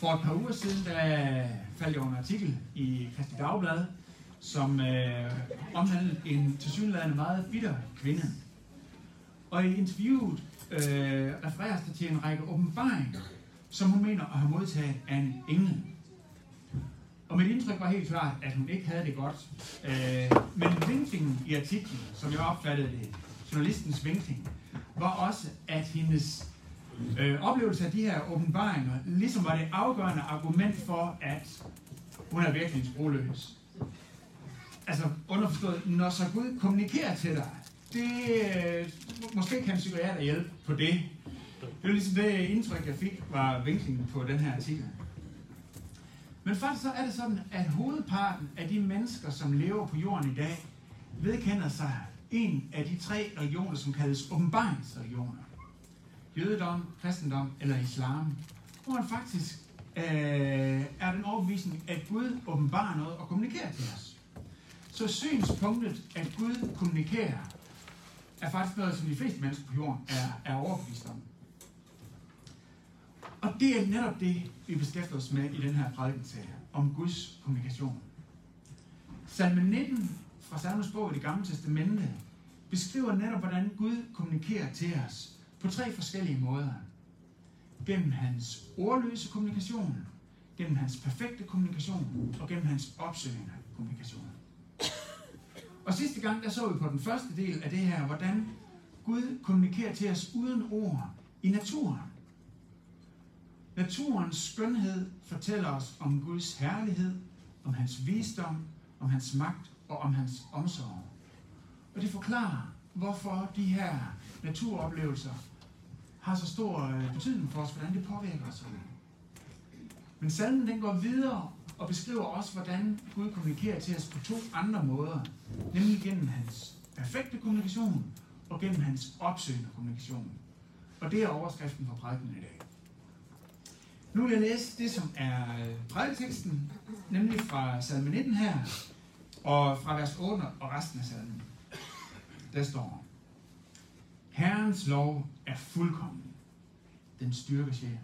For et par uger siden der faldt jeg over en artikel i Kristeligt Dagblad, som omhandlede en tilsyneladende meget bitter kvinde. Og i interviewet refereres der til en række åbenbaringer, som hun mener at have modtaget af en engel. Og mit indtryk var helt klart, at hun ikke havde det godt. Men vinklingen i artiklen, som jeg opfattede det, journalistens vinkling, var også, at hendes oplevelse af de her åbenbaringer ligesom var det afgørende argument for, at hun er virkelig sproløs. Altså underforstået, når så Gud kommunikerer til dig, det måske kan psykiater hjælpe på det. Det var ligesom det indtryk, jeg fik, var vinklingen på den her artikel. Men faktisk så er det sådan, at hovedparten af de mennesker, som lever på jorden i dag, vedkender sig en af de tre religioner, som kaldes åbenbaringsreligioner. Jødedom, kristendom eller islam. Hvor man faktisk er den overbevisning, at Gud åbenbarer noget og kommunikerer til os. Så synspunktet, at Gud kommunikerer, er faktisk noget, som de fleste mennesker på jorden er overbevist om. Og det er netop det, vi beskæftiger os med i den her prædikenserie om Guds kommunikation. Salme 19 fra Salmos bog i Det Gamle Testamente beskriver netop, hvordan Gud kommunikerer til os på tre forskellige måder. Gennem hans ordløse kommunikation, gennem hans perfekte kommunikation og gennem hans opsøgende kommunikation. Og sidste gang, der så vi på den første del af det her, hvordan Gud kommunikerer til os uden ord i naturen. Naturens skønhed fortæller os om Guds herlighed, om hans visdom, om hans magt og om hans omsorg. Og det forklarer, hvorfor de her naturoplevelser har så stor betydning for os, hvordan det påvirker os. Men salmen den går videre og beskriver også, hvordan Gud kommunikerer til os på to andre måder, nemlig gennem hans perfekte kommunikation og gennem hans opsøgende kommunikation. Og det er overskriften for prædiken i dag. Nu vil jeg læse det, som er prædiketeksten, nemlig fra salme 19 her, og fra vers 8 og resten af salmen. Der står: Herrens lov er fuldkommen, den styrker sjælen.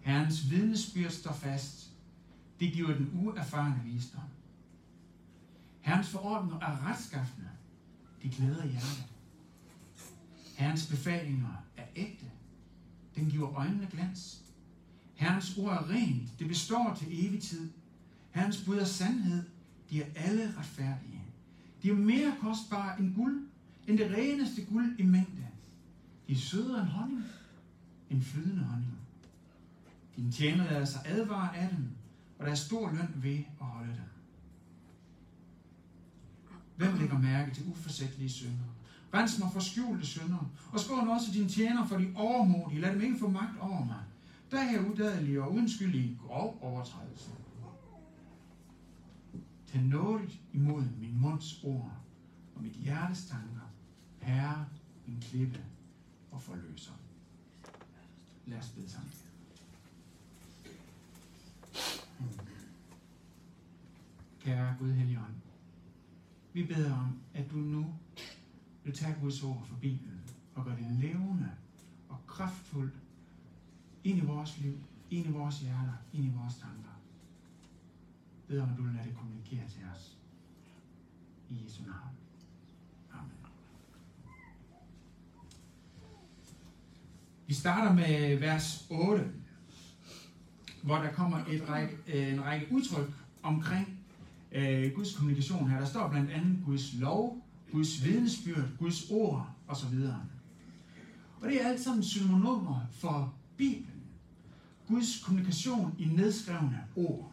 Herrens vidnesbyrd står fast, det giver den uerfarne visdom. Herrens forordninger er retskaffende, de glæder hjertet. Herrens befalinger er ægte, den giver øjnene glans. Herrens ord er rent, det består til evig tid. Herrens bud er sandhed, de er alle retfærdige. De er mere kostbare end guld, end det reneste guld i mængde. De er sødere end honning, end flydende honning. Dine tjenere lader sig advare af dem, og der er stor løn ved at holde dem. Hvem lægger mærke til uforsætlige synder? Rens mig for skjulte synder, og skån også dine tjenere for de overmodige. Lad dem ikke få magt over mig. Der er udadelige og uundskyldige grov overtrædelser. Tag nådigt imod min munds ord og mit hjertes tanker, Herre, min klippe og forløser. Lad os bede sammen. Kære Gud Helligånd, vi beder om, at du nu vil tage Guds ord fra Bibelen og gøre det levende og kraftfuldt ind i vores liv, ind i vores hjerter, ind i vores tanker. Ved om du vil lade det kommunikere til os. I Jesu navn. Amen. Vi starter med vers 8, hvor der kommer en række udtryk omkring Guds kommunikation her. Der står blandt andet Guds lov, Guds vidnesbyrd, Guds ord osv. Og det er alt sammen synonymer for Bibelen. Guds kommunikation i nedskrevne ord.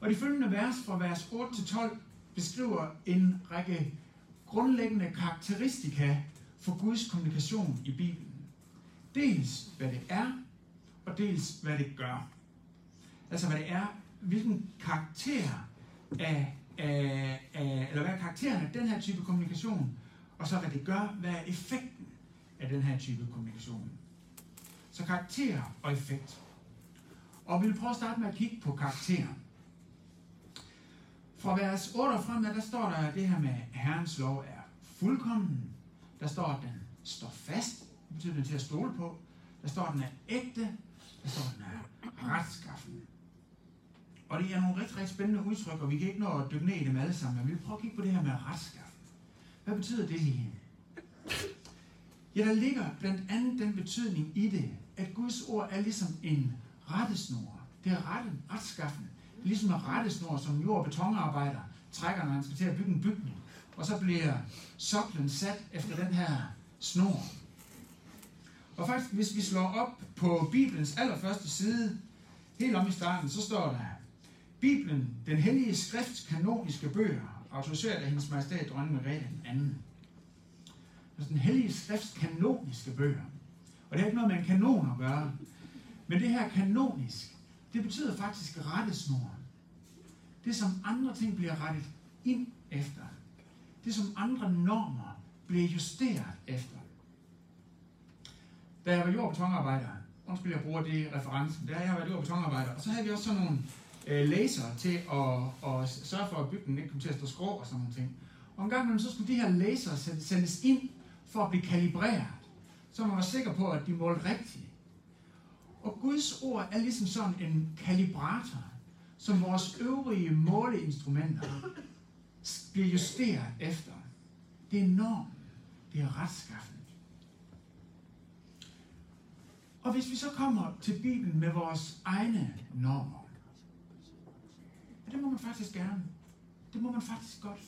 Og de følgende vers fra vers 8 til 12 beskriver en række grundlæggende karakteristika for Guds kommunikation i Bibelen. Dels hvad det er, og dels hvad det gør. Altså hvad det er, hvilken karakter eller hvad er karakteren af den her type kommunikation, og så hvad det gør, hvad er effekten af den her type kommunikation. Så karakter og effekt. Og vi vil prøve at starte med at kigge på karakteren. Fra vers 8 og frem, der står der det her med, at Herrens lov er fuldkommen. Der står, at den står fast. Det betyder, den er til at stole på. Der står, at den er ægte. sådan retskaffende. Og det er nogle rigtig, rigtig spændende udtryk, og vi kan ikke nå at dykke ned i dem alle sammen, men vi vil prøve at kigge på det her med retskaffende. Hvad betyder det lige? Ja, der ligger blandt andet den betydning i det, at Guds ord er ligesom en rettesnor. Det er retskaffende. Det er ligesom en rettesnor, som jord- og betonarbejder trækker, når han skal til at bygge en bygning. Og så bliver soklen sat efter den her snor. Og faktisk, hvis vi slår op på Bibelens allerførste side, helt om i starten, så står der: Bibelen, den hellige skrifts kanoniske bøger, autoriseret af hendes majestæt dronning Margrethe II. Altså den hellige skrifts kanoniske bøger. Og det er ikke noget med en kanon at gøre. Men det her kanonisk, det betyder faktisk rettesnor. Det, som andre ting bliver rettet ind efter. Det, som andre normer bliver justeret efter. Da jeg var jord- og betonarbejder, undskyld, jeg bruger det referencen, da jeg var jord- og betonarbejder, og så havde vi også sådan nogle laser til at sørge for, at bygningen ikke kom til at stå skrå og sådan nogle ting. Og en gang imellem, så skulle de her laser sendes ind for at blive kalibreret, så man var sikker på, at de målte rigtigt. Og Guds ord er ligesom sådan en kalibrator, som vores øvrige måleinstrumenter bliver justeret efter. Det er normen. Det er retskaffende. Og hvis vi så kommer til Bibelen med vores egne normer, ja, det må man faktisk gerne. Det må man faktisk godt.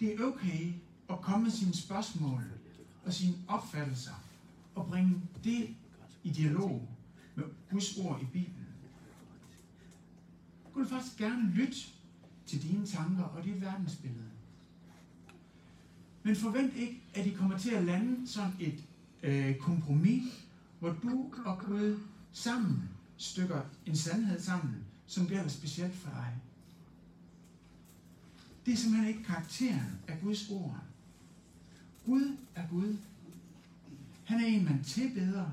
Det er okay at komme med sine spørgsmål og sine opfattelser og bringe det i dialog med Guds ord i Bibelen. Gud vil faktisk gerne lytte til dine tanker og dit verdensbillede. Men forvent ikke, at I kommer til at lande sådan et kompromis, hvor du og Gud sammen stykker en sandhed sammen, som bliver specielt for dig. Det er simpelthen ikke karakteren af Guds ord. Gud er Gud. Han er en, man tilbeder.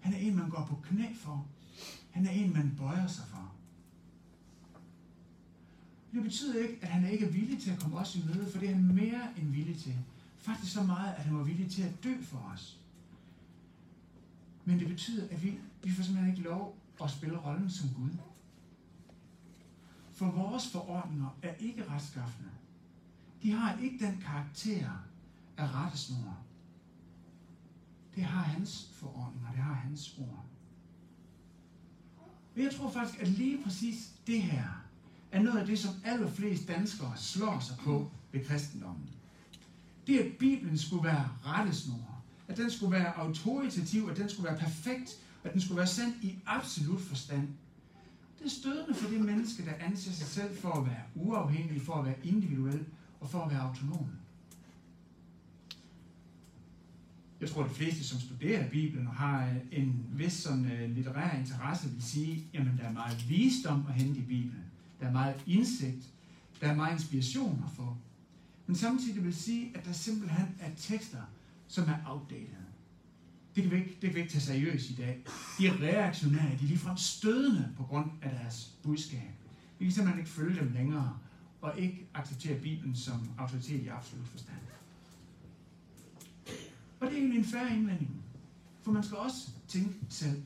Han er en, man går på knæ for. Han er en, man bøjer sig for. Det betyder ikke, at han ikke er villig til at komme os i møde, for det er han mere end villig til. Faktisk så meget, at han var villig til at dø for os. Men det betyder, at vi får simpelthen ikke lov at spille rollen som Gud. For vores forordninger er ikke retskaffende. De har ikke den karakter af rettesnor. Det har hans forordninger, det har hans ord. Men jeg tror faktisk, at lige præcis det her er noget af det, som allerflest danskere slår sig på ved kristendommen. Det, at Bibelen skulle være rettesnor, at den skulle være autoritativ, at den skulle være perfekt, at den skulle være sand i absolut forstand. Det er stødende for det menneske, der anser sig selv for at være uafhængig, for at være individuel og for at være autonom. Jeg tror, at de fleste, som studerer Bibelen og har en vis sådan litterær interesse, vil sige, at der er meget visdom at hente i Bibelen. Der er meget indsigt. Der er meget inspiration at få. Men samtidig vil sige, at der simpelthen er tekster, som er outdated. Det kan vi ikke tage seriøst i dag. De er reaktionære, de er ligefrem stødende på grund af deres budskab. Vi kan simpelthen ikke følge dem længere, og ikke acceptere Bibelen som autoritet i absolut forstand. Og det er egentlig en fair indvending, for man skal også tænke selv.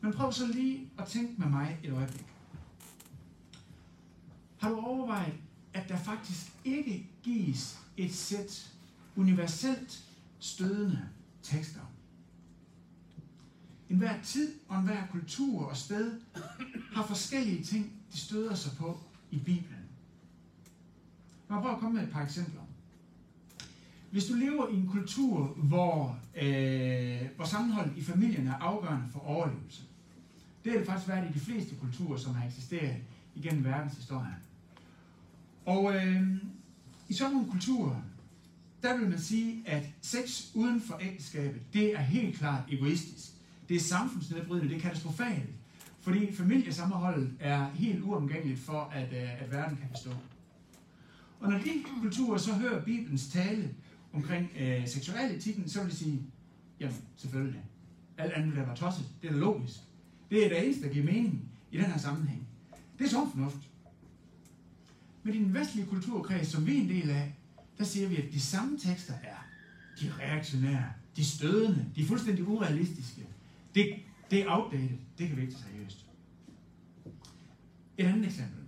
Men prøv så lige at tænke med mig et øjeblik. Har du overvejet, at der faktisk ikke gives et sæt universelt stødende tekster? En hver tid og en hver kultur og sted har forskellige ting, de støder sig på i Bibelen. Lad mig prøve at komme med et par eksempler. Hvis du lever i en kultur, hvor sammenhold i familien er afgørende for overlevelse, det har det faktisk været i de fleste kulturer, som har eksisteret igennem verdenshistorien. Og i sådan nogle kulturer, der vil man sige, at sex uden for ægteskabet, det er helt klart egoistisk. Det er samfundsnedbrydende, det er katastrofalt, fordi familiesammenholdet er helt uomgængeligt for, at verden kan bestå. Og når de kulturer så hører Bibelens tale omkring seksualetikken, så vil de sige, jamen selvfølgelig, alt andet der var tosset, det er da logisk. Det er det eneste, der giver mening i den her sammenhæng. Det er sund fornuft. Men i den vestlige kulturkreds, som vi er en del af, der siger vi, at de samme tekster er de reaktionære, de stødende, de fuldstændig urealistiske. Det er outdated. Det kan vi ikke tage seriøst. Et andet eksempel.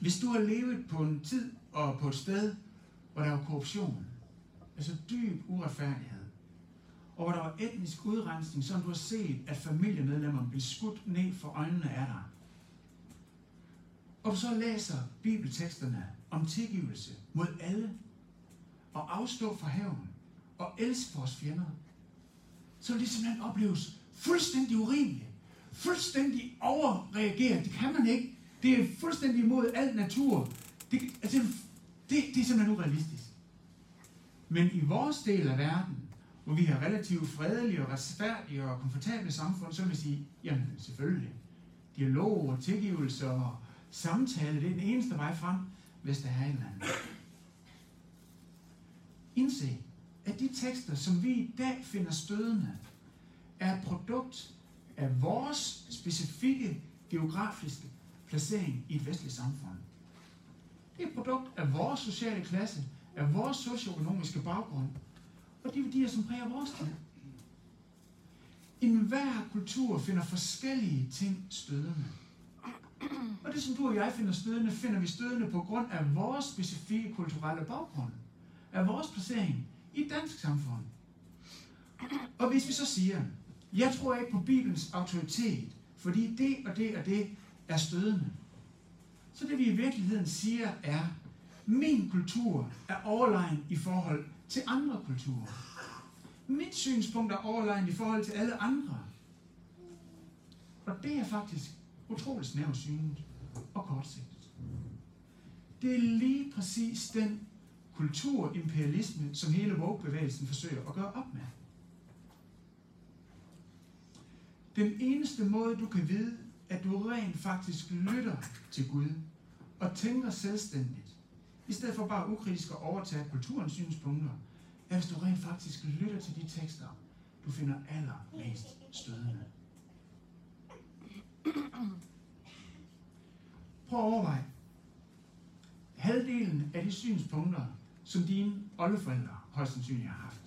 Hvis du har levet på en tid og på et sted, hvor der var korruption, altså dyb uretfærdighed, og hvor der var etnisk udrensning, som du har set, at familiemedlemmer blev skudt ned for øjnene af dig, og så læser bibelteksterne om tilgivelse mod alle, og afstå fra hævn, og elsk vores fjender, så vil det simpelthen opleves fuldstændig urimeligt, fuldstændig overreageret. Det kan man ikke. Det er fuldstændig imod al natur. Det er simpelthen urealistisk. Men i vores del af verden, hvor vi har relativt fredelige og retfærdige og komfortable samfund, så vil vi sige, jamen selvfølgelig, dialog og tilgivelse og samtale, det er den eneste vej frem, hvis der er en eller anden. Indse, at de tekster, som vi i dag finder stødende, er et produkt af vores specifikke geografiske placering i et vestligt samfund. Det er et produkt af vores sociale klasse, af vores socioøkonomiske baggrund, og de værdier, som præger vores tid. Enhver kultur finder forskellige ting stødende. Og det, som du og jeg finder stødende, finder vi stødende på grund af vores specifikke kulturelle baggrund, af vores placering i et dansk samfund. Og hvis vi så siger, jeg tror ikke på Bibelens autoritet, fordi det og det og det er stødende, så det vi i virkeligheden siger er, min kultur er overlegen i forhold til andre kulturer. Mit synspunkt er overlegen i forhold til alle andre. Og det er faktisk utroligt snæversynet og kortsigtet. Det er lige præcis den kulturimperialisme, som hele woke-bevægelsen forsøger at gøre op med. Den eneste måde, du kan vide, at du rent faktisk lytter til Gud og tænker selvstændigt, i stedet for bare ukritisk at overtage kulturens synspunkter, er, hvis du rent faktisk lytter til de tekster, du finder allermest stødende. Prøv at overveje. Halvdelen af de synspunkter, som dine oldeforældre højst sandsynligt har haft,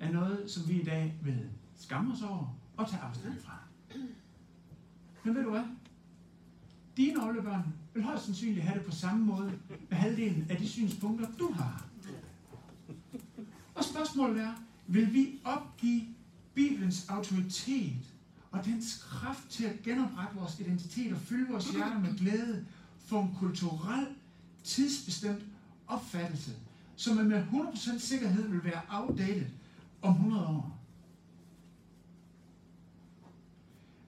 er noget, som vi i dag vil skamme os over og tage afstand fra. Men ved du hvad? Dine oldebørn vil højst sandsynligt have det på samme måde med halvdelen af de synspunkter, du har. Og spørgsmålet er, vil vi opgive Bibelens autoritet og dens kraft til at genoprette vores identitet og fylde vores hjerter med glæde for en kulturel, tidsbestemt opfattelse, som med 100% sikkerhed vil være outdated om 100 år?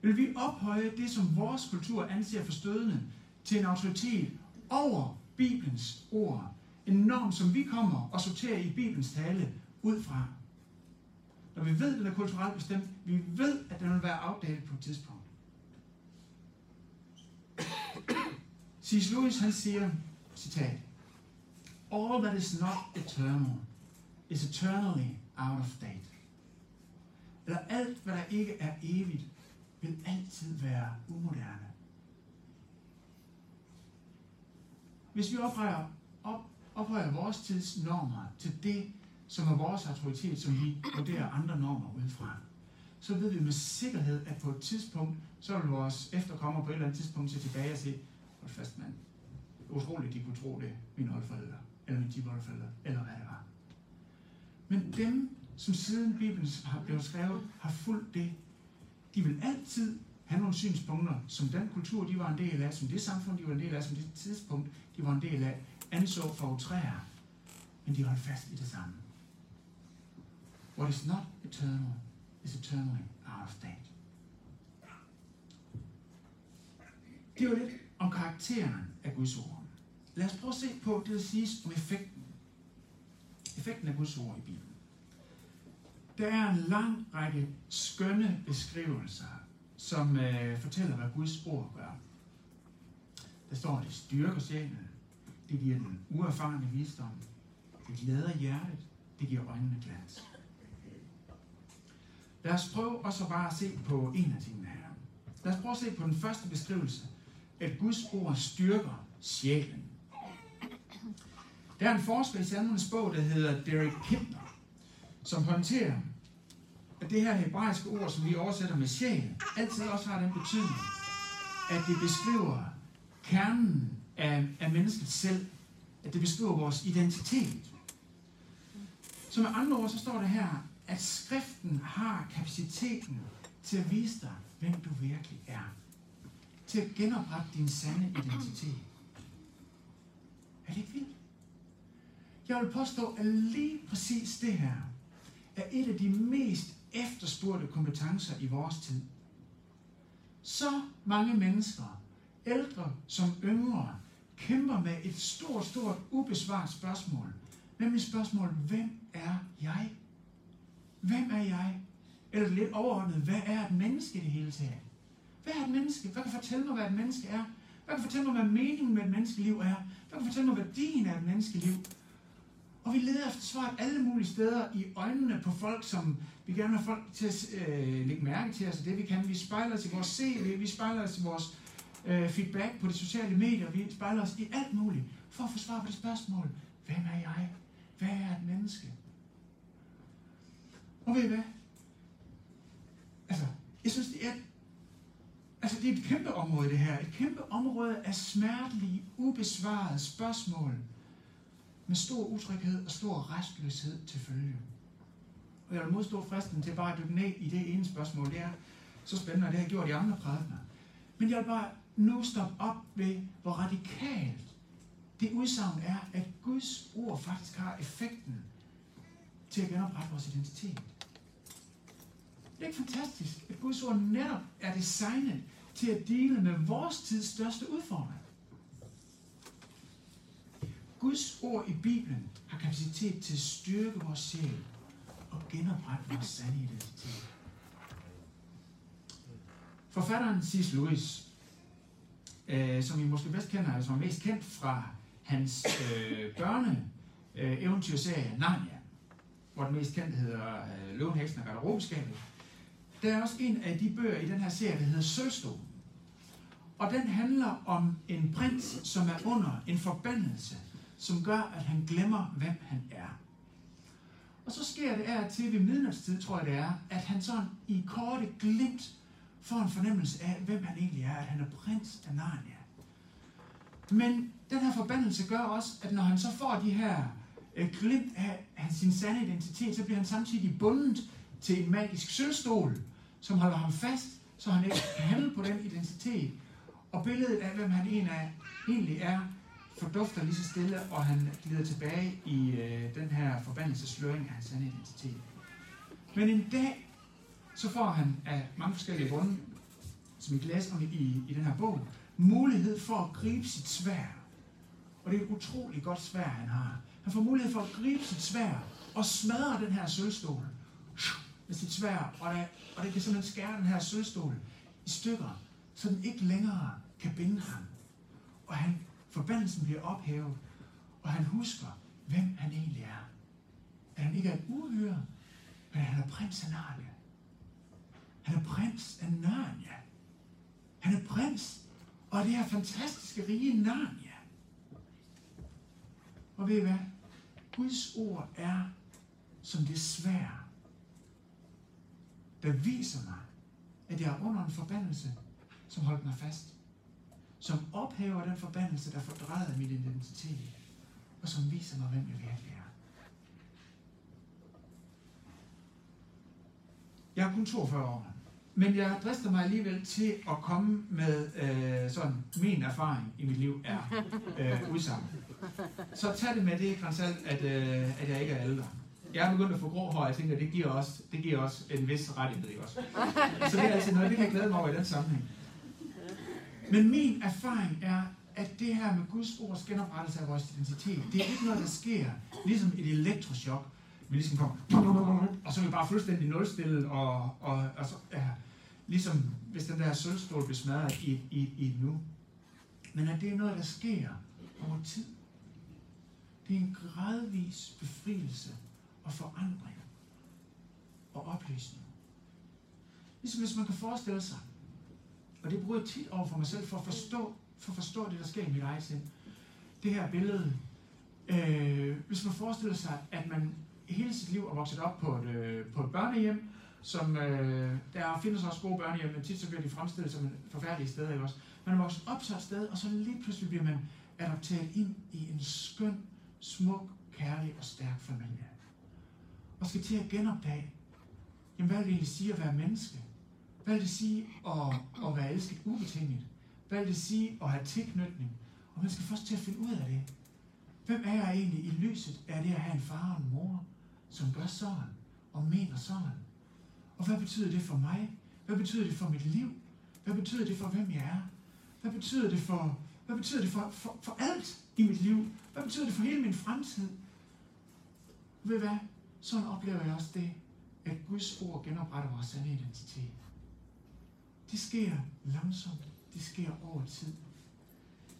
Vil vi ophøje det, som vores kultur anser for stødende, til en autoritet over Bibelens ord? En norm, som vi kommer og sorterer i Bibelens tale ud fra. Når vi ved, at den er kulturelt bestemt, vi ved, at den vil være outdated på et tidspunkt. C.S. Lewis, han siger, citat, all that is not eternal is eternally out of date. Eller alt, hvad der ikke er evigt, vil altid være umoderne. Hvis vi ophøjer vores tids normer til det, som er vores autoritet, som vi vurderer andre normer ud fra, så ved vi med sikkerhed, at på et tidspunkt, så vil vores efterkommere på et eller andet tidspunkt se tilbage og sige, hold fast mand, utroligt, de kunne tro det, mine oldeforældre, eller mine tipoldeforældre, eller hvad det var. Men dem, som siden Bibelen blev skrevet, har fulgt det. De vil altid have nogle synspunkter, som den kultur, de var en del af, som det samfund, de var en del af, som det tidspunkt, de var en del af, anså for utræer, men de holdt fast i det samme. What is not eternal is eternally out of date. Det var lidt om karakteren af Guds ord. Lad os prøve at se på det, der siges om effekten. Effekten af Guds ord i Bibelen. Der er en lang række skønne beskrivelser, som fortæller, hvad Guds ord gør. Der står, at det styrker sjælen, det giver den uerfarne visdom, det glæder hjertet, det giver øjnene glans. Lad os prøve også bare at se på en af tingene her. Lad os prøve at se på den første beskrivelse, at Guds ord styrker sjælen. Der er en forsker i Salmos bog, der hedder Derek Kidner, som håndterer, at at det her hebraiske ord, som vi oversætter med sjæl, altid også har den betydning, at det beskriver kernen af mennesket selv, at det beskriver vores identitet. Så med andre ord, så står det her, at skriften har kapaciteten til at vise dig, hvem du virkelig er. Til at genoprette din sande identitet. Er det ikke vildt? Jeg vil påstå, at lige præcis det her er et af de mest efterspurgte kompetencer i vores tid. Så mange mennesker, ældre som yngre, kæmper med et stort, stort ubesvaret spørgsmål. Nemlig spørgsmålet, hvem er jeg? Hvem er jeg? Eller lidt overordnet, hvad er et menneske i det hele taget? Hvad er et menneske? Hvad kan fortælle mig, hvad et menneske er? Hvad kan fortælle mig, hvad meningen med et menneskeliv er? Hvad kan fortælle mig, hvad din er et menneskeliv? Og vi leder efter svaret alle mulige steder i øjnene på folk, som vi gerne vil have folk til at lægge mærke til os, altså det vi kan. Vi spejler os i vores CV, vi spejler os i vores feedback på de sociale medier, vi spejler os i alt muligt for at få svar på det spørgsmål. Hvem er jeg? Hvad er et menneske? Og ved I hvad? Altså, jeg synes, det er et kæmpe område, det her. Et kæmpe område af smertelige, ubesvarede spørgsmål med stor utryghed og stor restløshed til følge. Og jeg vil modstå fristen til bare at dykke ned i det ene spørgsmål. Det er så spændende, og det har jeg gjort i andre prædikener. Men jeg vil bare nu stoppe op ved, hvor radikalt det udsagn er, at Guds ord faktisk har effekten til at genoprette vores identitet. Det er ikke fantastisk, at Guds ord netop er designet til at dele med vores tids største udfordring. Guds ord i Bibelen har kapacitet til at styrke vores sjæl og genoprette vores sande identitet. Forfatteren C.S. Lewis, som I måske bedst kender, eller som er mest kendt fra hans børne-eventyrserie Narnia, hvor den mest kendte hedder Løveheksen og Garderobeskabet. Der er også en af de bøger i den her serie, der hedder Sølvstolen. Og den handler om en prins, som er under en forbandelse, som gør, at han glemmer, hvem han er. Og så sker det af til ved midnatstid, tror jeg det er, at han sådan i korte glimt får en fornemmelse af, hvem han egentlig er, at han er prins af Narnia. Men den her forbandelse gør også, at når han så får de her glimt af sin sande identitet, så bliver han samtidig bundet til en magisk sølvstol, som holder ham fast, så han ikke kan handle på den identitet. Og billedet af, hvem han egentlig er, fordufter lige så stille, og han glider tilbage i den her forbandelsesløring af hans sande identitet. Men en dag, så får han af mange forskellige grunde, som vi læser om i den her bog, mulighed for at gribe sit sværd. Og det er et utroligt godt sværd, han har. Han får mulighed for at gribe sit sværd og smadre den her sølvstol med sit sværd, og det kan simpelthen skære den her sølvstol i stykker, så den ikke længere kan binde ham. Og forbandelsen bliver ophævet, og han husker, hvem han egentlig er. At han ikke er et uhyre, men han er prins af Narnia. Han er prins af Narnia. Han er prins, og det her fantastiske rige Narnia. Og ved I hvad? Guds ord er som det sværd, der viser mig, at jeg er under en forbandelse, som holdt mig fast. Som ophæver den forbandelse, der fordrejede min identitet. Og som viser mig, hvem jeg virkelig er. Jeg er kun 42 år, men jeg drister mig alligevel til at komme med sådan min erfaring i mit liv er udsagn. Så tag det med det konstant, at jeg ikke er ældre. Jeg er begyndt at få grå hår, og jeg tænker, at det giver også en vis rettighed, ikke også? Så det er altså noget, det kan jeg glæde mig over i den sammenhæng. Men min erfaring er, at det her med Guds ords genoprettelse af vores identitet, det er ikke noget, der sker ligesom et elektroschok. Vi ligesom kommer, og så er vi bare fuldstændig nulstillet, og så er ligesom hvis den der sølvstol bliver smadret i nu. Men at det er noget, der sker over tid. Det er en gradvis befrielse og forandring og oplysning. Ligesom hvis man kan forestille sig, og det bruger jeg tit over for mig selv, for at forstå det, der sker i mit eget sind. Det her billede, hvis man forestiller sig, at man hele sit liv er vokset op på et børnehjem, som der findes også gode børnehjem, men tit så bliver de fremstillet som en forfærdelig sted, ikke også? Man er vokset op til et sted, og så lige pludselig bliver man adopteret ind i en skøn, smuk, kærlig og stærk familie. Og skal til at genopdage, jamen, hvad vil det egentlig sige at være menneske? Hvad vil det sige at være elsket ubetinget? Hvad vil det sige at have tilknytning? Og man skal først til at finde ud af det. Hvem er jeg egentlig i lyset af det at have en far og en mor, som gør sådan og mener sådan? Og hvad betyder det for mig? Hvad betyder det for mit liv? Hvad betyder det for, hvem jeg er? Hvad betyder det for, for alt i mit liv? Hvad betyder det for hele min fremtid? Ved I hvad? Sådan oplever jeg også det, at Guds ord genopretter vores sande identitet. Det sker langsomt. Det sker over tid.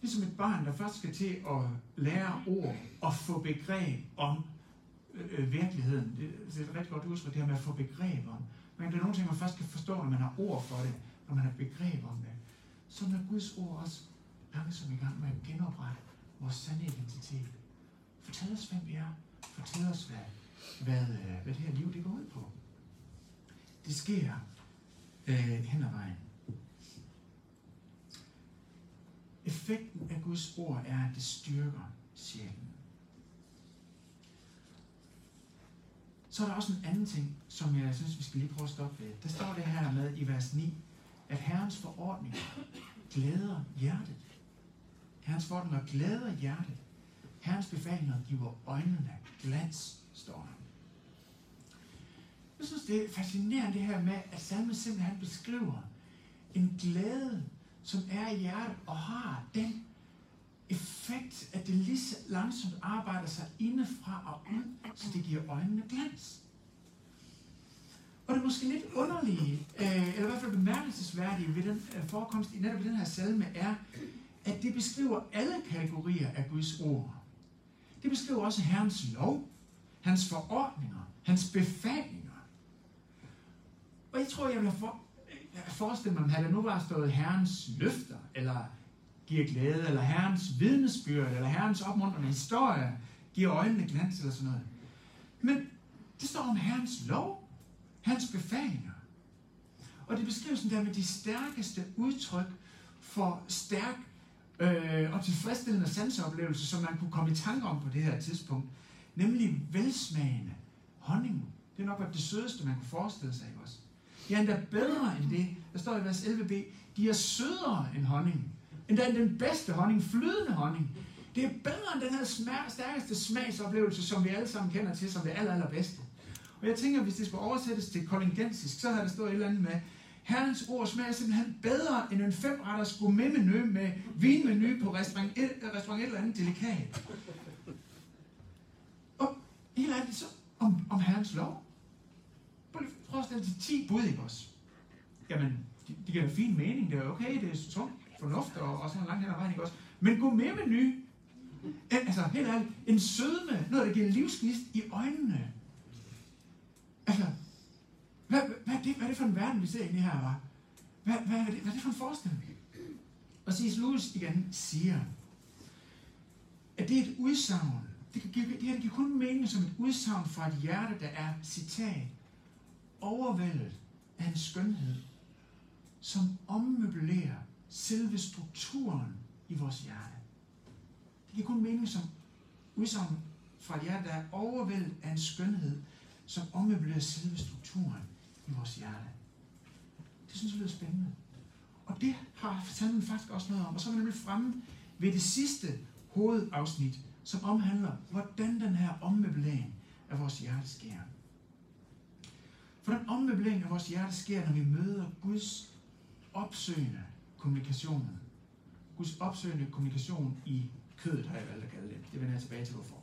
Ligesom et barn, der først skal til at lære ord og få begreb om virkeligheden. Det er et rigtig godt udtryk, det her med at få begreb om. Men der er nogle ting, man først kan forstå, når man har ord for det, når man har begreb om det. Så er Guds ord også langsomt i gang med at genoprette vores sande identitet. Fortæl os, hvem vi er. Fortæl os, hvad det her liv det går ud på. Det sker hen ad vejen. Effekten af Guds ord er, at det styrker sjælen. Så er der også en anden ting, som jeg synes, vi skal lige prøve at stoppe ved. Der står det her med i vers 9, at Herrens forordning glæder hjertet. Herrens forordninger glæder hjertet. Herrens befalinger giver øjnene glans, står der. Jeg synes, det er fascinerende det her med, at salmen simpelthen beskriver en glæde, som er i hjertet og har den effekt, at det lige langsomt arbejder sig indefra og ud, så det giver øjnene glans. Og det er måske lidt underlige, eller i hvert fald bemærkelsesværdige ved den forekomst i netop den her salme er, at det beskriver alle kategorier af Guds ord. Det beskriver også Herrens lov, hans forordninger, hans befalinger. Og jeg tror, jeg vil forestille mig, at der nu var stået Herrens løfter, eller giver glæde, eller Herrens vidnesbyrd, eller Herrens opmuntrende historie, giver øjnene glans, eller sådan noget. Men det står om Herrens lov, hans befalinger. Og det beskrives sådan der med de stærkeste udtryk for stærk og tilfredsstillende sanseoplevelse, som man kunne komme i tanke om på det her tidspunkt. Nemlig velsmagende honning. Det er nok det sødeste, man kunne forestille sig også. De er endda bedre end det. Der står i vers 11b, de er sødere end honning. Endda den bedste honning, flydende honning. Det er bedre end den her stærkeste smagsoplevelse, som vi alle sammen kender til, som det allerbedste. Og jeg tænker, hvis det skulle oversættes til kollingensisk, så havde der stået et eller andet med, Herrens ord smager simpelthen bedre end en 5-retters gourmetmenu med vinmenu på restaurant et eller andet delikat. Og helt ærligt så om Herrens lov. Prøv at stille de 10 bud i os. Jamen, det giver en fin mening. Det er okay, det er tungt fornuft og sådan langt hen ad vejen, ikke også? Men gourmetmenu, altså helt ærligt, en sødme, noget der giver livsgnist i øjnene. Altså, hvad er det for en verden, vi ser inde her, hva'? Hvad er det for en forestilling? Og C.S. Lewis igen siger, at det er et udsagn. Det her giver kun mening som et udsagn fra et hjerte, der er, citat, overvældet af en skønhed, som ommøblerer selve strukturen i vores hjerte. Det giver kun mening som udsagn fra et hjerte, der er overvældet af en skønhed, som ommøblerer selve strukturen i vores hjerte. Det synes jeg lyder spændende. Og det har salmen faktisk også noget om. Og så er vi nemlig fremme ved det sidste hovedafsnit, som omhandler, hvordan den her ommøblering af vores hjerte sker. For den ommøblering af vores hjerte sker, når vi møder Guds opsøgende kommunikation. Guds opsøgende kommunikation i kødet, har jeg valgt at kalde det. Det vender jeg tilbage til hvorfor.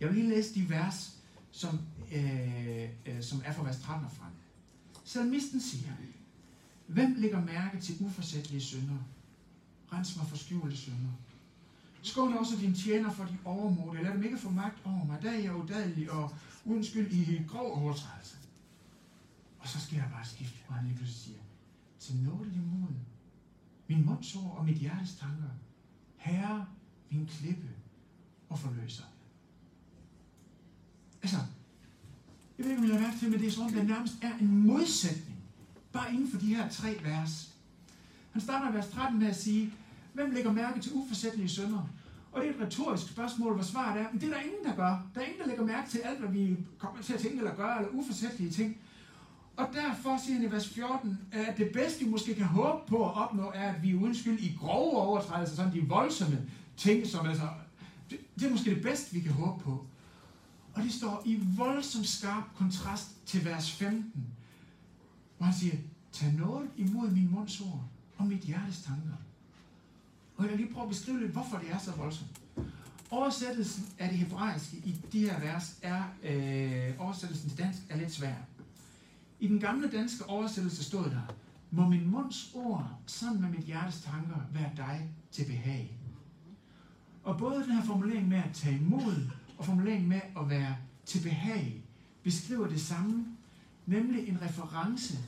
Jeg vil lige læse de vers, som er fra vers 13 og frem. Salmisten siger, hvem lægger mærke til uforsætlige synder? Rens mig for skjulte synder. Skål også din tjener for de overmodige. Lad dem ikke få magt over mig. Da er jeg udadelig og uden skyld i grov overtrædelse. Og så skal jeg bare skifte, og han lige pludselig siger, til nådelig mod, min mundsår og mit hjertes tanker, Herre, min klippe og forløser. Altså, Jeg ved ikke, om jeg har mærket til, men det er sådan, der nærmest er en modsætning, bare inden for de her tre vers. Han starter i vers 13 med at sige, hvem lægger mærke til uforsætlige synder? Og det er et retorisk spørgsmål, hvor svaret er, men det er der ingen, der gør. Der er ingen, der lægger mærke til alt, hvad vi kommer til at tænke eller gøre, eller uforsætlige ting. Og derfor siger han i vers 14, at det bedste, vi måske kan håbe på at opnå, er, at vi er uden skyld i grove overtrædelser, sådan de voldsomme ting, som altså, det er måske det bedste, vi kan håbe på. Og det står i voldsom skarp kontrast til vers 15, hvor han siger, tag noget imod min munds ord og mit hjertes tanker. Og jeg vil lige prøve at beskrive lidt, hvorfor det er så voldsomt. Oversættelsen af det hebraiske i de her vers er, oversættelsen til dansk er lidt svær. I den gamle danske oversættelse stod der, må min munds ord sammen med mit hjertes tanker være dig til behag. Og både den her formulering med at tage imod og formuleringen med at være til behag beskriver det samme, nemlig en reference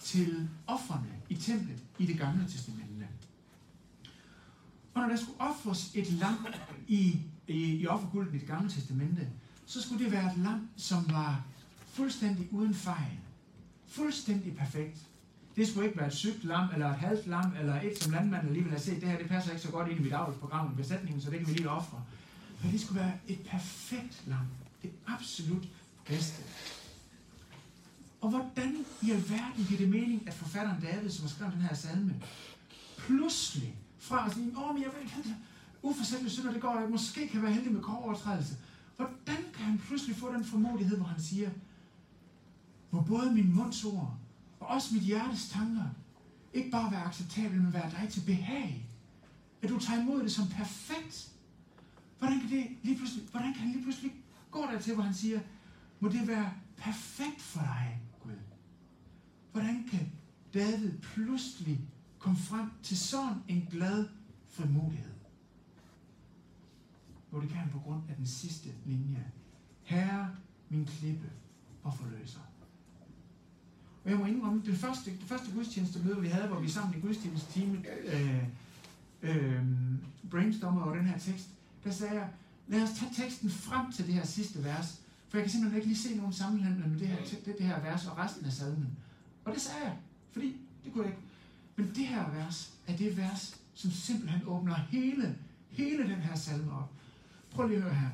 til ofrene i templet i det gamle testamente. Og når der skulle ofres et lam i offerkulten i det gamle testamente, så skulle det være et lam, som var fuldstændig uden fejl. Fuldstændig perfekt. Det skulle ikke være et sygt lam, eller et halvt lam, eller et som landmanden alligevel har set. Det her, det passer ikke så godt ind i mit avlsprogram med besætningen, så det kan vi lige ofre. Men det skulle være et perfekt lam. Det absolut bedste. Og hvordan i alverden giver det mening, at forfatteren David, som har skrevet den her salme, pludselig fra at sige, men jeg vil ikke uforsætteligt synd, det går, jeg måske kan være heldig med kårovertrædelse. Hvordan kan han pludselig få den formodighed, hvor han siger, hvor både min munds ord og også mit hjertes tanker ikke bare være acceptabel, men være dig til behag? At du tager imod det som perfekt? Hvordan kan han lige pludselig gå dertil, hvor han siger, må det være perfekt for dig, Gud? Hvordan kan David pludselig komme frem til sådan en glad frimodighed? Og det kan han på grund af den sidste linje. Herre, min klippe og forløser. Og jeg må indrømme, det første gudstjenestemøde, vi havde, hvor vi sammen i gudstjenestetimen brainstormede over den her tekst, der sagde jeg, lad os tage teksten frem til det her sidste vers, for jeg kan simpelthen ikke lige se nogen sammenhæng mellem det her vers og resten af salmen. Og det sagde jeg, fordi det kunne jeg ikke. Men det her vers er det vers, som simpelthen åbner hele den her salme op. Prøv lige at høre her.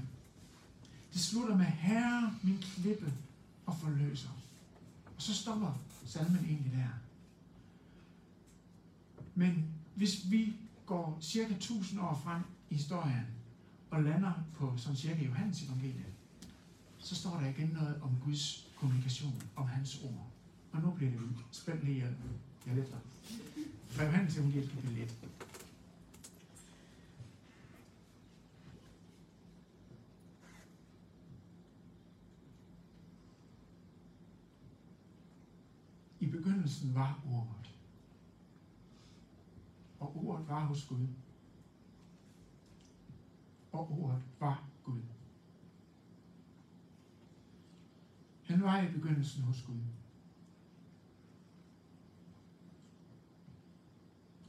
Det slutter med, Herre, min klippe og forløser. Og så stopper salmen egentlig der. Men hvis vi går cirka 1000 år frem i historien, og lander på sådan cirka Johannes evangelie, så står der igen noget om Guds kommunikation, om hans ord. Og nu bliver det spændende, jeg letter. For Johannes evangelie skal blive let. I begyndelsen var ordet, og ordet var hos Gud. Og ordet var Gud. Han var i begyndelsen hos Gud.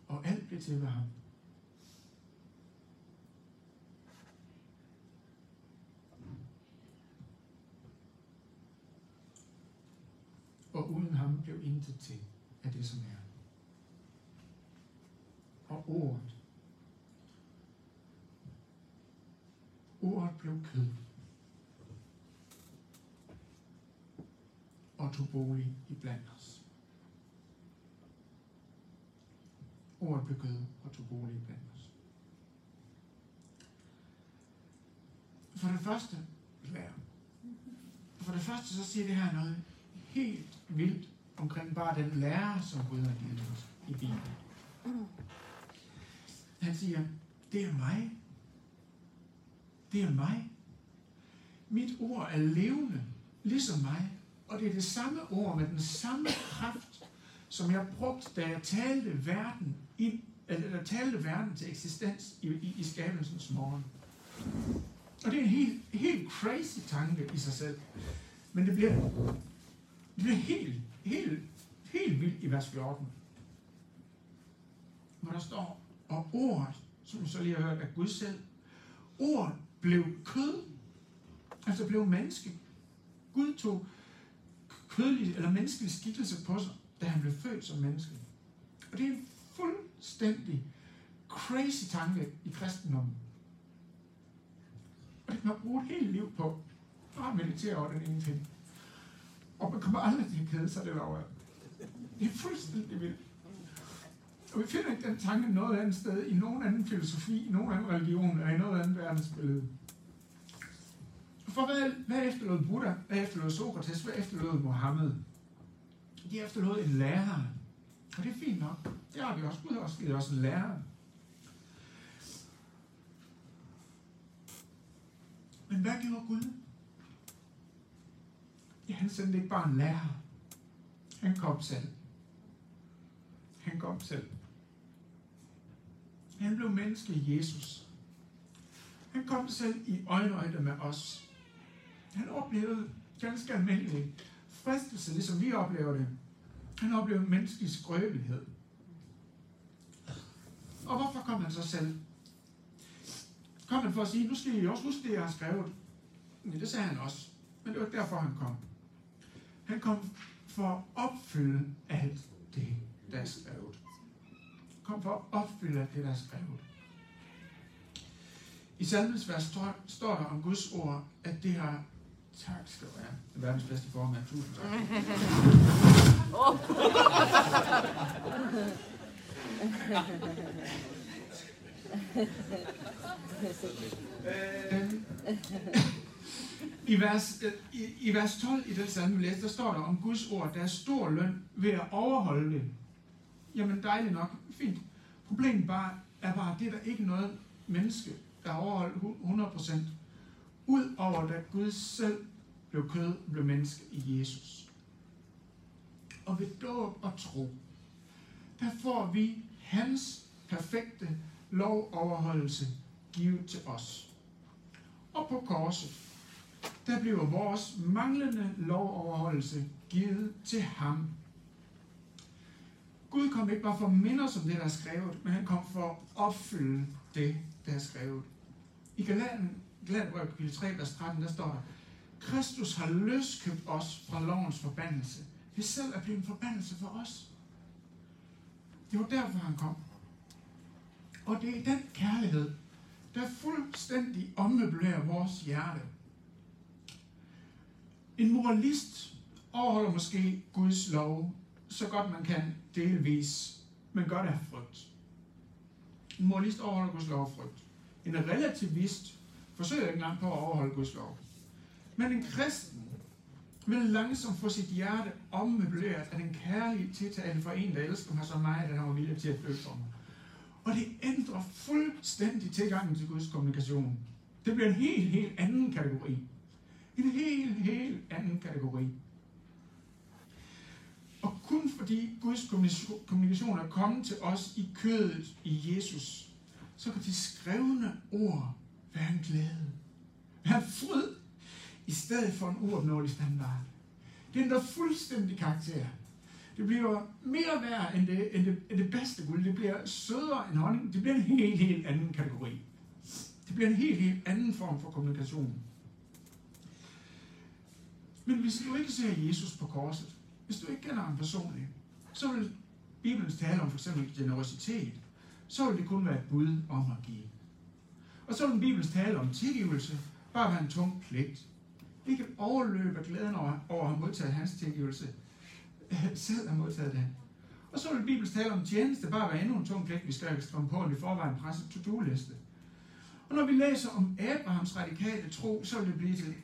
Og alt blev til ved ham. Og uden ham blev intet til af det, som er. Og ordet blev kød og tog bolig iblandt os. Ordet blev kød og tog bolig iblandt os. For det første så siger det her noget helt vildt omkring bare den lærer, som Gud har givet os i Bibelen. Han siger, det er mig. Det er mig. Mit ord er levende, ligesom mig. Og det er det samme ord med den samme kraft, som jeg brugte, da jeg talte verden, til eksistens i skabelsens morgen. Og det er en helt crazy tanke i sig selv. Men det bliver helt vildt i vers 14. Hvor der står, og ordet, som vi så lige har hørt, er Gud selv. Ordet blev kød, altså blev menneske. Gud tog kødelig eller menneskelig skikkelse på sig, da han blev født som menneske. Og det er en fuldstændig crazy tanke i kristendommen. Og det kan man bruge et helt liv på, bare at meditere over den ene ting. Og man kommer aldrig til at kede sig, det lover jeg. Det er fuldstændig vildt. Og vi finder ikke den tanke noget andet sted, i nogen anden filosofi, i nogen anden religion, eller i noget andet verdensbillede. For hvad efterlod Buddha? Hvad efterlod Sokrates? Hvad efterlod Mohammed? De efterlod en lærer. Og det er fint nok. Det har vi også. Gud har også givet os en lærer. Men hvad gjorde Gud? Ja, han sendte ikke bare en lærer. Han kom selv. Han kom selv. Han blev menneske i Jesus. Han kom selv i øjenhøjde med os. Han oplevede ganske almindelig fristelse, ligesom vi oplever det. Han oplevede menneskelig skrøbelighed. Og hvorfor kom han så selv? Kom han for at sige, nu skal I også huske det, jeg har skrevet. Men det sagde han også. Men det var ikke derfor, han kom. Han kom for at opfylde alt det, der er skrevet. Han kom for at opfylde alt det, der er skrevet. I salmens vers står der om Guds ord, at det har... Tak skal du have. Det er verdens bedste formand. Tusind tak. I vers 12 i den salme, vi læste, der står der om Guds ord, der er stor løn ved at overholde det. Jamen dejligt nok. Fint. Problemet er bare, det er der ikke noget menneske, der har overholdt 100%. Udover da Gud selv blev kød, blev menneske i Jesus. Og ved dåb og tro, der får vi hans perfekte lovoverholdelse givet til os. Og på korset, der bliver vores manglende lovoverholdelse givet til ham. Gud kom ikke bare for at minde os om det, der er skrevet, men han kom for at opfylde det, der er skrevet. I Galaterbrevet kapitel 3, vers 13, der står der, Kristus har løskøbt os fra lovens forbandelse. Vi selv er blevet en forbandelse for os. Det var derfor, han kom. Og det er den kærlighed, der fuldstændig ommøblerer vores hjerte. En moralist overholder måske Guds lov, så godt man kan delvis, men gør det af frygt. En moralist overholder Guds lov af frygt. En relativist forsøger ikke langt på at overholde Guds lov. Men en kristen vil langsomt få sit hjerte ommøbleret af den kærlige tiltale for en, der elsker mig så meget, at han var villig til at dø for mig. Og det ændrer fuldstændig tilgangen til Guds kommunikation. Det bliver en helt anden kategori. En helt anden kategori. Og kun fordi Guds kommunikation er kommet til os i kødet i Jesus, så kan de skrevne ord være en glæde, være en fryd, i stedet for en uopnåelig standard. Det ændrer fuldstændig karakter. Det bliver mere værd end det bedste guld. Det bliver sødere end honning. Det bliver en helt anden kategori. Det bliver en helt anden form for kommunikation. Men hvis du ikke ser Jesus på korset, hvis du ikke kender ham personligt, så vil Bibelens tale om f.eks. generositet, så vil det kun være et bud om at give. Og så vil Bibelens tale om tilgivelse bare være en tung pligt. Det kan overløbe glæden over at have modtaget hans tilgivelse, selv har modtaget det. Og så vil Bibelens tale om tjeneste bare være endnu en tung pligt, vi skal komme på, i forvejen presset to-do-liste. Og når vi læser om Abrahams radikale tro, så vil det blive til, det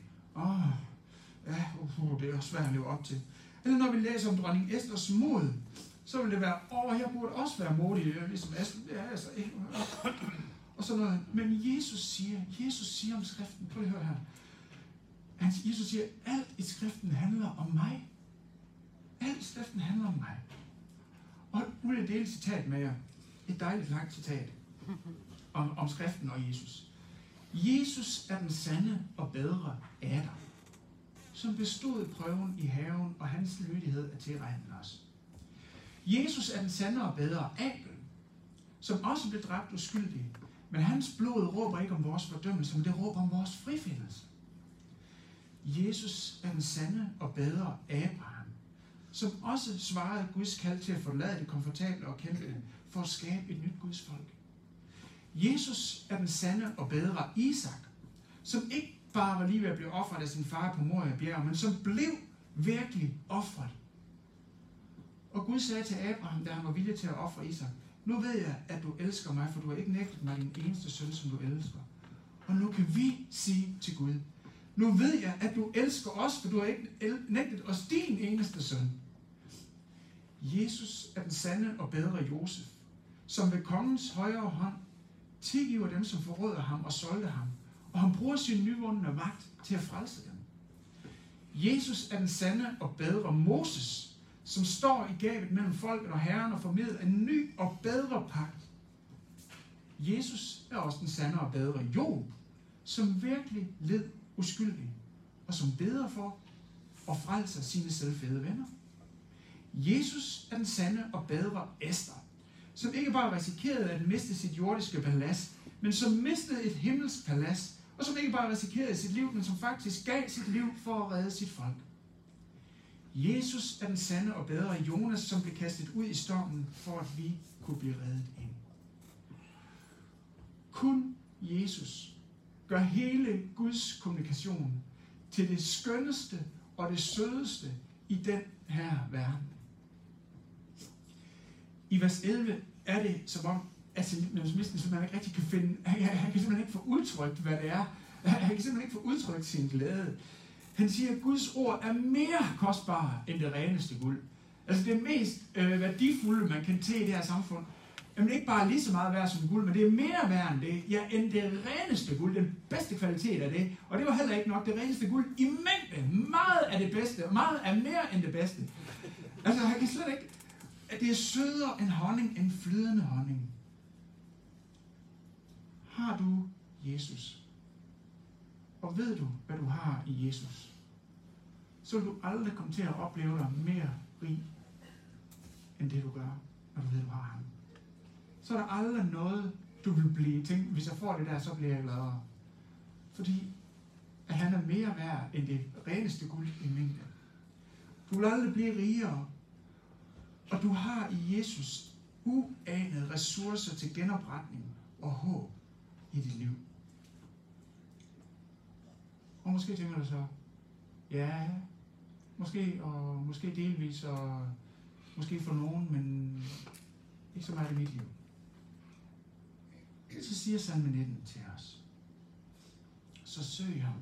er svært at leve op til. Eller når vi læser om dronning Esters mod, så vil det være, jeg burde også være modig, ligesom Esther, det er jeg så ikke. Og sådan noget. Men Jesus siger om skriften, prøv at høre her. Jesus siger, alt i skriften handler om mig. Alt i skriften handler om mig. Og nu vil jeg dele et citat med jer. Et dejligt langt citat om skriften og Jesus. Jesus er den sande og bedre Adam, som bestod prøven i haven, og hans lydighed er tilregnet os. Jesus er den sande og bedre Abel, som også blev dræbt uskyldig, men hans blod råber ikke om vores fordømmelse, men det råber om vores frifindelse. Jesus er den sande og bedre Abraham, som også svarede Guds kald til at forlade det komfortable og kæmpe for at skabe et nyt Guds folk. Jesus er den sande og bedre Isak, som ikke bare var lige ved at blive offret af sin far på Moriabjerget, men som blev virkelig offret. Og Gud sagde til Abraham, da han var villig til at ofre Isak, nu ved jeg, at du elsker mig, for du har ikke nægtet mig din eneste søn, som du elsker. Og nu kan vi sige til Gud, nu ved jeg, at du elsker os, for du har ikke nægtet os din eneste søn. Jesus er den sande og bedre Josef, som ved kongens højre hånd tilgiver dem, som forråder ham og solgte ham, og han bruger sin nyvundne magt til at frelse dem. Jesus er den sande og bedre Moses, som står i gabet mellem folket og Herren og formidler en ny og bedre pagt. Jesus er også den sande og bedre Job, som virkelig led uskyldig, og som beder for og frelser sine selvfede venner. Jesus er den sande og bedre Ester, som ikke bare risikerede at miste sit jordiske palads, men som mistede et himmelsk palads, og som ikke bare risikerede sit liv, men som faktisk gav sit liv for at redde sit folk. Jesus er den sande og bedre Jonas, som blev kastet ud i stormen, for at vi kunne blive reddet ind. Kun Jesus gør hele Guds kommunikation til det skønneste og det sødeste i den her verden. I vers 11 er det som om, at salmisten simpelthen ikke rigtig kan finde, han kan simpelthen ikke få udtrykt, hvad det er. Han kan simpelthen ikke få udtrykt sin glæde. Han siger, at Guds ord er mere kostbare end det reneste guld. Altså det mest værdifulde, man kan tage i det her samfund. Jamen ikke bare lige så meget værd som guld, men det er mere værd end det. Ja, end det reneste guld, den bedste kvalitet af det. Og det var heller ikke nok det reneste guld i mængde. Meget af det bedste, og meget er mere end det bedste. Altså han kan slet ikke, at det er sødere end honning, end flydende honning. Har du Jesus? Og ved du, hvad du har i Jesus? Så vil du aldrig komme til at opleve dig mere rig, end det du gør, når du ved, du har ham. Så er der aldrig noget, du vil blive tænkt, hvis jeg får det der, så bliver jeg gladere. Fordi at han er mere værd end det reneste guld i mængden. Du vil aldrig blive rigere, og du har i Jesus uanede ressourcer til genopretning og håb i dit liv. Og måske tænker du så, ja, måske, og måske delvis, og måske for nogen, men ikke så meget i mit liv. Så siger salme 19 til os, så søg ham,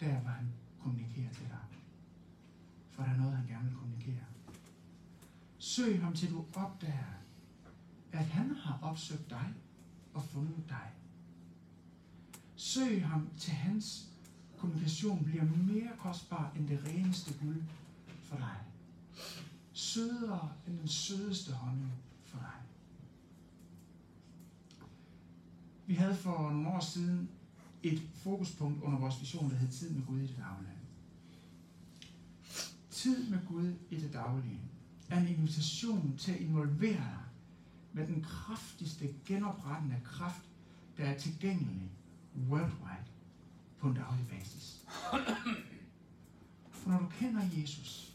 der hvor han kommunikerer til dig. For der er noget, han gerne vil kommunikere. Søg ham, til du opdager, at han har opsøgt dig og fundet dig. Søg ham, til hans kommunikation bliver mere kostbar end det reneste guld for dig. Sødere end den sødeste honning for dig. Vi havde for nogle år siden et fokuspunkt under vores vision, der hed tid med Gud i det daglige. Tid med Gud i det daglige er en invitation til at involvere dig med den kraftigste genoprettende kraft, der er tilgængelig worldwide på en daglig basis. For når du kender Jesus,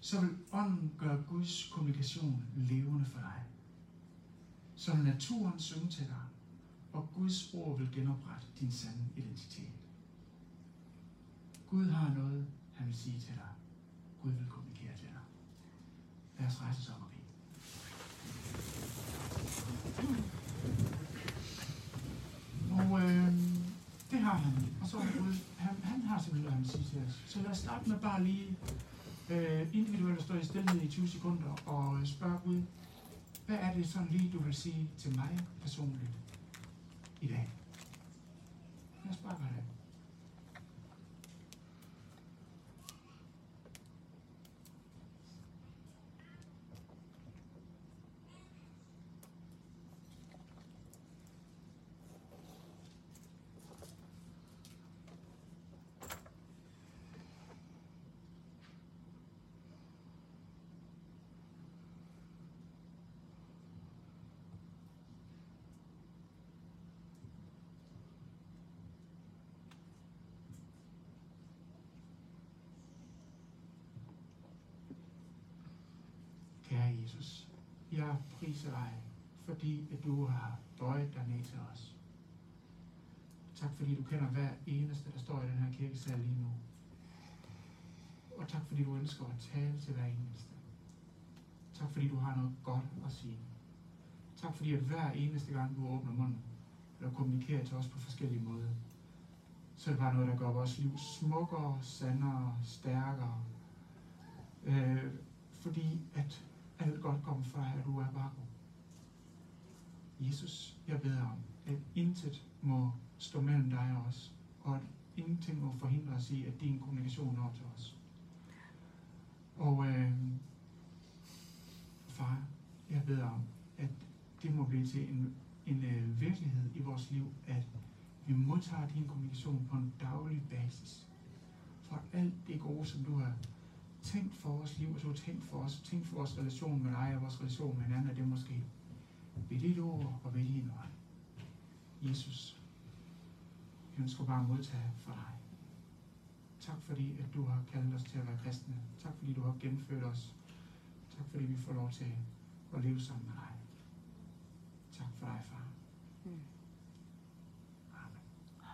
så vil ånden gøre Guds kommunikation levende for dig. Så vil naturen synge til dig, og Guds ord vil genoprette din sande identitet. Gud har noget, han vil sige til dig. Gud vil kommunikere til dig. Lad os rejse os op og bede. Og det har han. Og så Gud, han har simpelthen, han vil sige til os. Så lad os starte med bare lige individuelt at stå i stillhed i 20 sekunder og spørge Gud, hvad er det sådan lige, du vil sige til mig personligt i dag? Lad os bare gøre det. Jesus, jeg priser dig, fordi at du har bøjet dig ned til os. Tak fordi du kender hver eneste, der står i den her kirkesal lige nu. Og tak fordi du ønsker at tale til hver eneste. Tak fordi du har noget godt at sige. Tak fordi at hver eneste gang du åbner munden, eller kommunikerer til os på forskellige måder, så er det bare noget, der gør vores liv smukkere, sandere, stærkere. Fordi at alt godt kommer fra, at du er bare god. Jesus, jeg beder om, at intet må stå mellem dig og os, og at ingenting må forhindre os i, at din kommunikation når til os. Og far, jeg beder om, at det må blive til en virkelighed i vores liv, at vi modtager din kommunikation på en daglig basis. For alt det gode, som du har tænkt for vores liv, og du har tænkt for os, tænkt for vores relation med dig og vores relation med hinanden, at det måske ved dit ord og ved din vej. Jesus, vi ønsker bare at modtage for dig. Tak fordi, at du har kaldt os til at være kristne. Tak fordi, du har gennemført os. Tak fordi, vi får lov til at leve sammen.